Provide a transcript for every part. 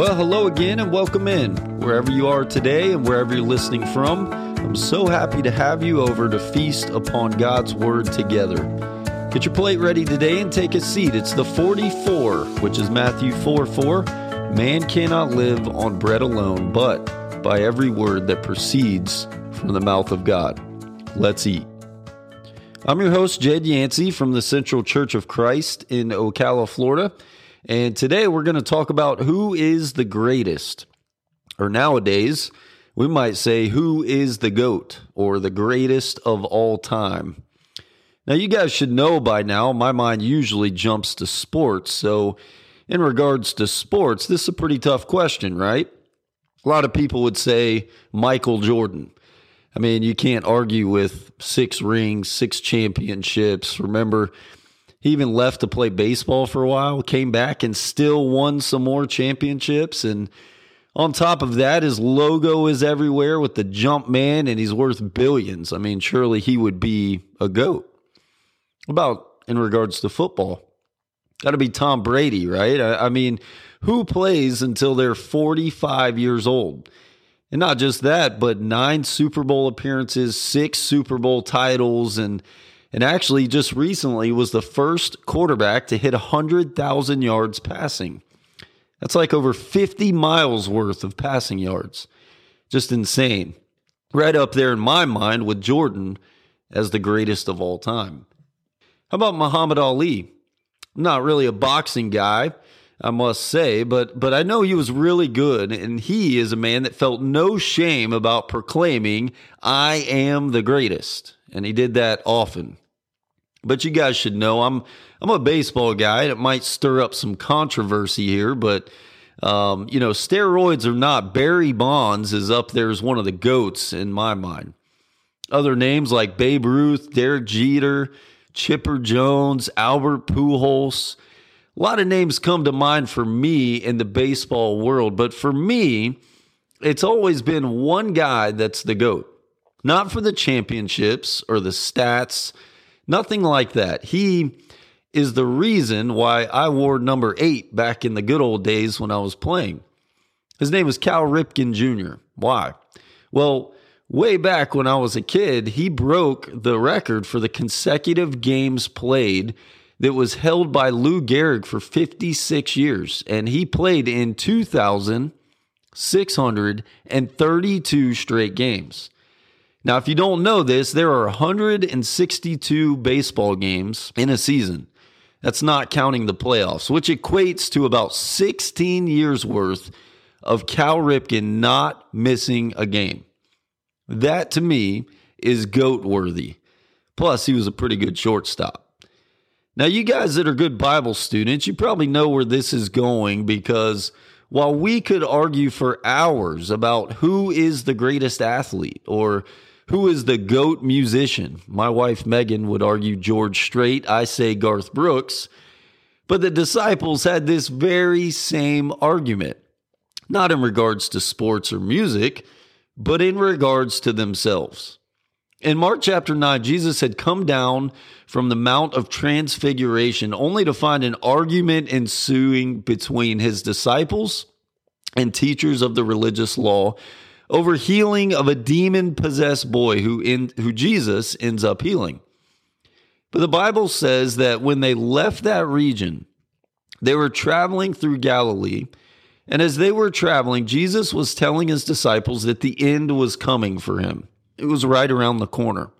Well, hello again and welcome in, wherever you are today and wherever you're listening from. I'm so happy to have you over to feast upon God's Word together. Get your plate ready today and take a seat. It's the 44, which is Matthew 4:4. Man cannot live on bread alone, but by every word that proceeds from the mouth of God. Let's eat. I'm your host, Jed Yancey, from the Central Church of Christ in Ocala, Florida. And today we're going to talk about who is the greatest, or nowadays we might say who is the GOAT, or the greatest of all time. Now, you guys should know by now, my mind usually jumps to sports. So in regards to sports, this is a pretty tough question, right? A lot of people would say Michael Jordan. I mean, you can't argue with 6 rings, 6 championships. Remember, he even left to play baseball for a while, came back and still won some more championships. And on top of that, his logo is everywhere with the jump man, and he's worth billions. I mean, surely he would be a GOAT. About in regards to football, got to be Tom Brady, right? I mean, who plays until they're 45 years old? And not just that, but 9 Super Bowl appearances, 6 Super Bowl titles, and actually, just recently, was the first quarterback to hit 100,000 yards passing. That's like over 50 miles worth of passing yards. Just insane. Right up there in my mind with Jordan as the greatest of all time. How about Muhammad Ali? I'm not really a boxing guy, I must say, but I know he was really good, and he is a man that felt no shame about proclaiming, "I am the greatest." And he did that often. But you guys should know, I'm a baseball guy, and it might stir up some controversy here, but steroids or not, Barry Bonds is up there as one of the GOATs in my mind. Other names like Babe Ruth, Derek Jeter, Chipper Jones, Albert Pujols. A lot of names come to mind for me in the baseball world, but for me, it's always been one guy that's the GOAT. Not for the championships or the stats, nothing like that. He is the reason why I wore number 8 back in the good old days when I was playing. His name was Cal Ripken Jr. Why? Well, way back when I was a kid, he broke the record for the consecutive games played that was held by Lou Gehrig for 56 years, and he played in 2,632 straight games. Now, if you don't know this, there are 162 baseball games in a season. That's not counting the playoffs, which equates to about 16 years worth of Cal Ripken not missing a game. That, to me, is GOAT-worthy. Plus, he was a pretty good shortstop. Now, you guys that are good Bible students, you probably know where this is going, because while we could argue for hours about who is the greatest athlete or who is the GOAT musician, my wife Megan would argue George Strait, I say Garth Brooks, but the disciples had this very same argument, not in regards to sports or music, but in regards to themselves. In Mark chapter 9, Jesus had come down from the Mount of Transfiguration only to find an argument ensuing between his disciples and teachers of the religious law over healing of a demon-possessed boy who Jesus ends up healing. But the Bible says that when they left that region, they were traveling through Galilee, and as they were traveling, Jesus was telling his disciples that the end was coming for him. It was right around the corner.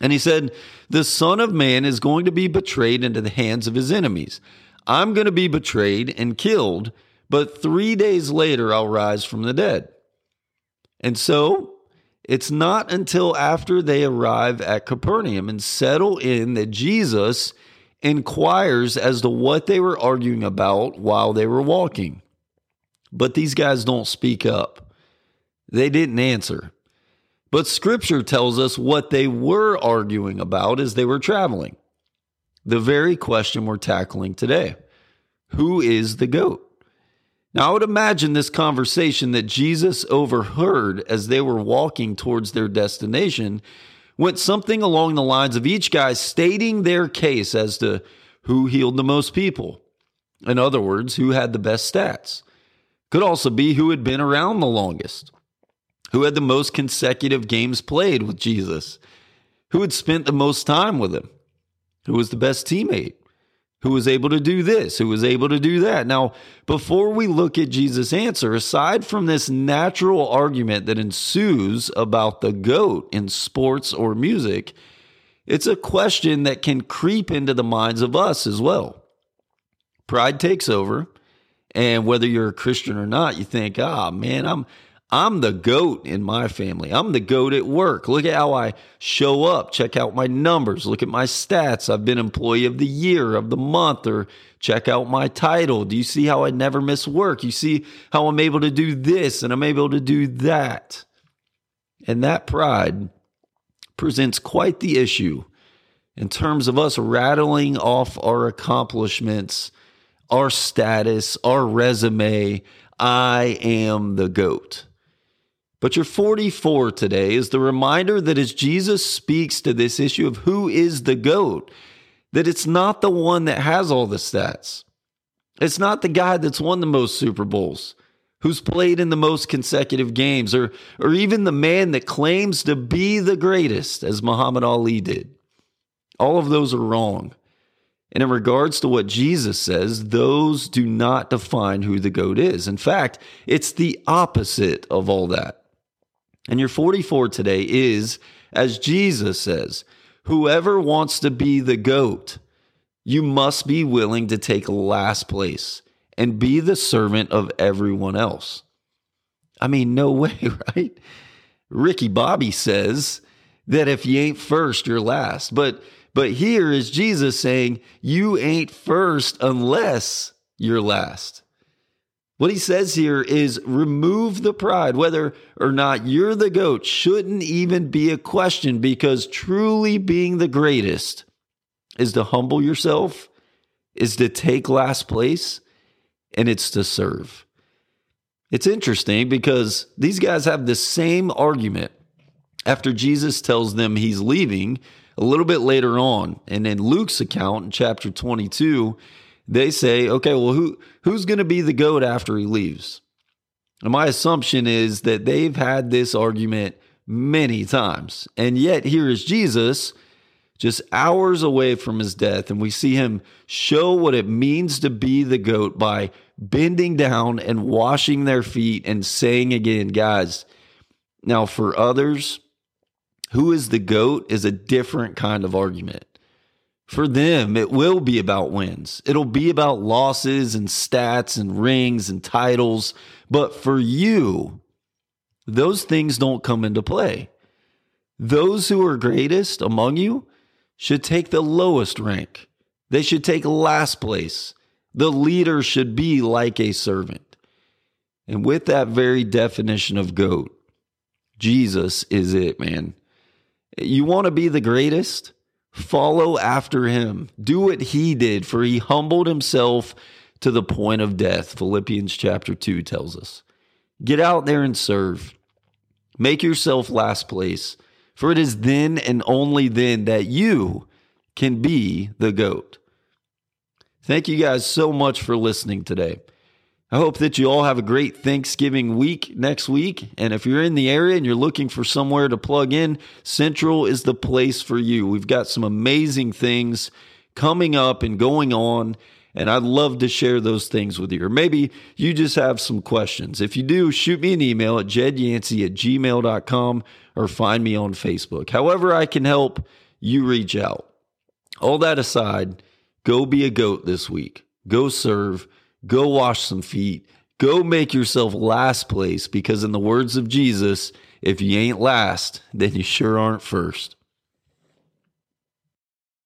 And he said, "The Son of Man is going to be betrayed into the hands of his enemies. I'm going to be betrayed and killed, but 3 days later I'll rise from the dead." And so it's not until after they arrive at Capernaum and settle in that Jesus inquires as to what they were arguing about while they were walking. But these guys don't speak up. They didn't answer. But Scripture tells us what they were arguing about as they were traveling. The very question we're tackling today. Who is the GOAT? Now, I would imagine this conversation that Jesus overheard as they were walking towards their destination went something along the lines of each guy stating their case as to who healed the most people. In other words, who had the best stats. Could also be who had been around the longest, who had the most consecutive games played with Jesus, who had spent the most time with him, who was the best teammate, who was able to do this, who was able to do that. Now, before we look at Jesus' answer, aside from this natural argument that ensues about the GOAT in sports or music, it's a question that can creep into the minds of us as well. Pride takes over, and whether you're a Christian or not, you think, I'm the GOAT in my family. I'm the GOAT at work. Look at how I show up. Check out my numbers. Look at my stats. I've been employee of the year, of the month, or check out my title. Do you see how I never miss work? You see how I'm able to do this and I'm able to do that. And that pride presents quite the issue in terms of us rattling off our accomplishments, our status, our resume. I am the GOAT. But your 44 today is the reminder that as Jesus speaks to this issue of who is the GOAT, that it's not the one that has all the stats. It's not the guy that's won the most Super Bowls, who's played in the most consecutive games, or even the man that claims to be the greatest, as Muhammad Ali did. All of those are wrong. And in regards to what Jesus says, those do not define who the GOAT is. In fact, it's the opposite of all that. And your 44 today is, as Jesus says, whoever wants to be the GOAT, you must be willing to take last place and be the servant of everyone else. I mean, no way, right? Ricky Bobby says that if you ain't first, you're last. But here is Jesus saying, you ain't first unless you're last. What he says here is remove the pride. Whether or not you're the GOAT shouldn't even be a question, because truly being the greatest is to humble yourself, is to take last place, and it's to serve. It's interesting because these guys have the same argument after Jesus tells them he's leaving. A little bit later on, and in Luke's account in chapter 22, they say, okay, well, who's going to be the GOAT after he leaves? And my assumption is that they've had this argument many times. And yet here is Jesus just hours away from his death, and we see him show what it means to be the GOAT by bending down and washing their feet and saying again, guys, now for others, who is the GOAT is a different kind of argument. For them, it will be about wins. It'll be about losses and stats and rings and titles. But for you, those things don't come into play. Those who are greatest among you should take the lowest rank. They should take last place. The leader should be like a servant. And with that very definition of GOAT, Jesus is it, man. You want to be the greatest? Follow after him. Do what he did, for he humbled himself to the point of death. Philippians chapter 2 tells us. Get out there and serve. Make yourself last place, for it is then and only then that you can be the GOAT. Thank you guys so much for listening today. I hope that you all have a great Thanksgiving week next week. And if you're in the area and you're looking for somewhere to plug in, Central is the place for you. We've got some amazing things coming up and going on, and I'd love to share those things with you. Or maybe you just have some questions. If you do, shoot me an email at jedyancey@gmail.com or find me on Facebook. However I can help, you reach out. All that aside, go be a GOAT this week. Go serve. Go wash some feet. Go make yourself last place, because in the words of Jesus, if you ain't last, then you sure aren't first.